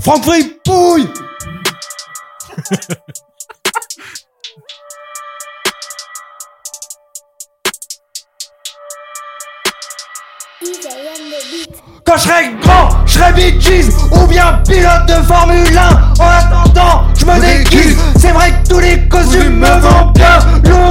Franck Frit Pouille. Quand je serai grand, je serai big cheese ou bien pilote de Formule 1. En attendant, je me déguise. C'est vrai que tous les costumes me vont bien.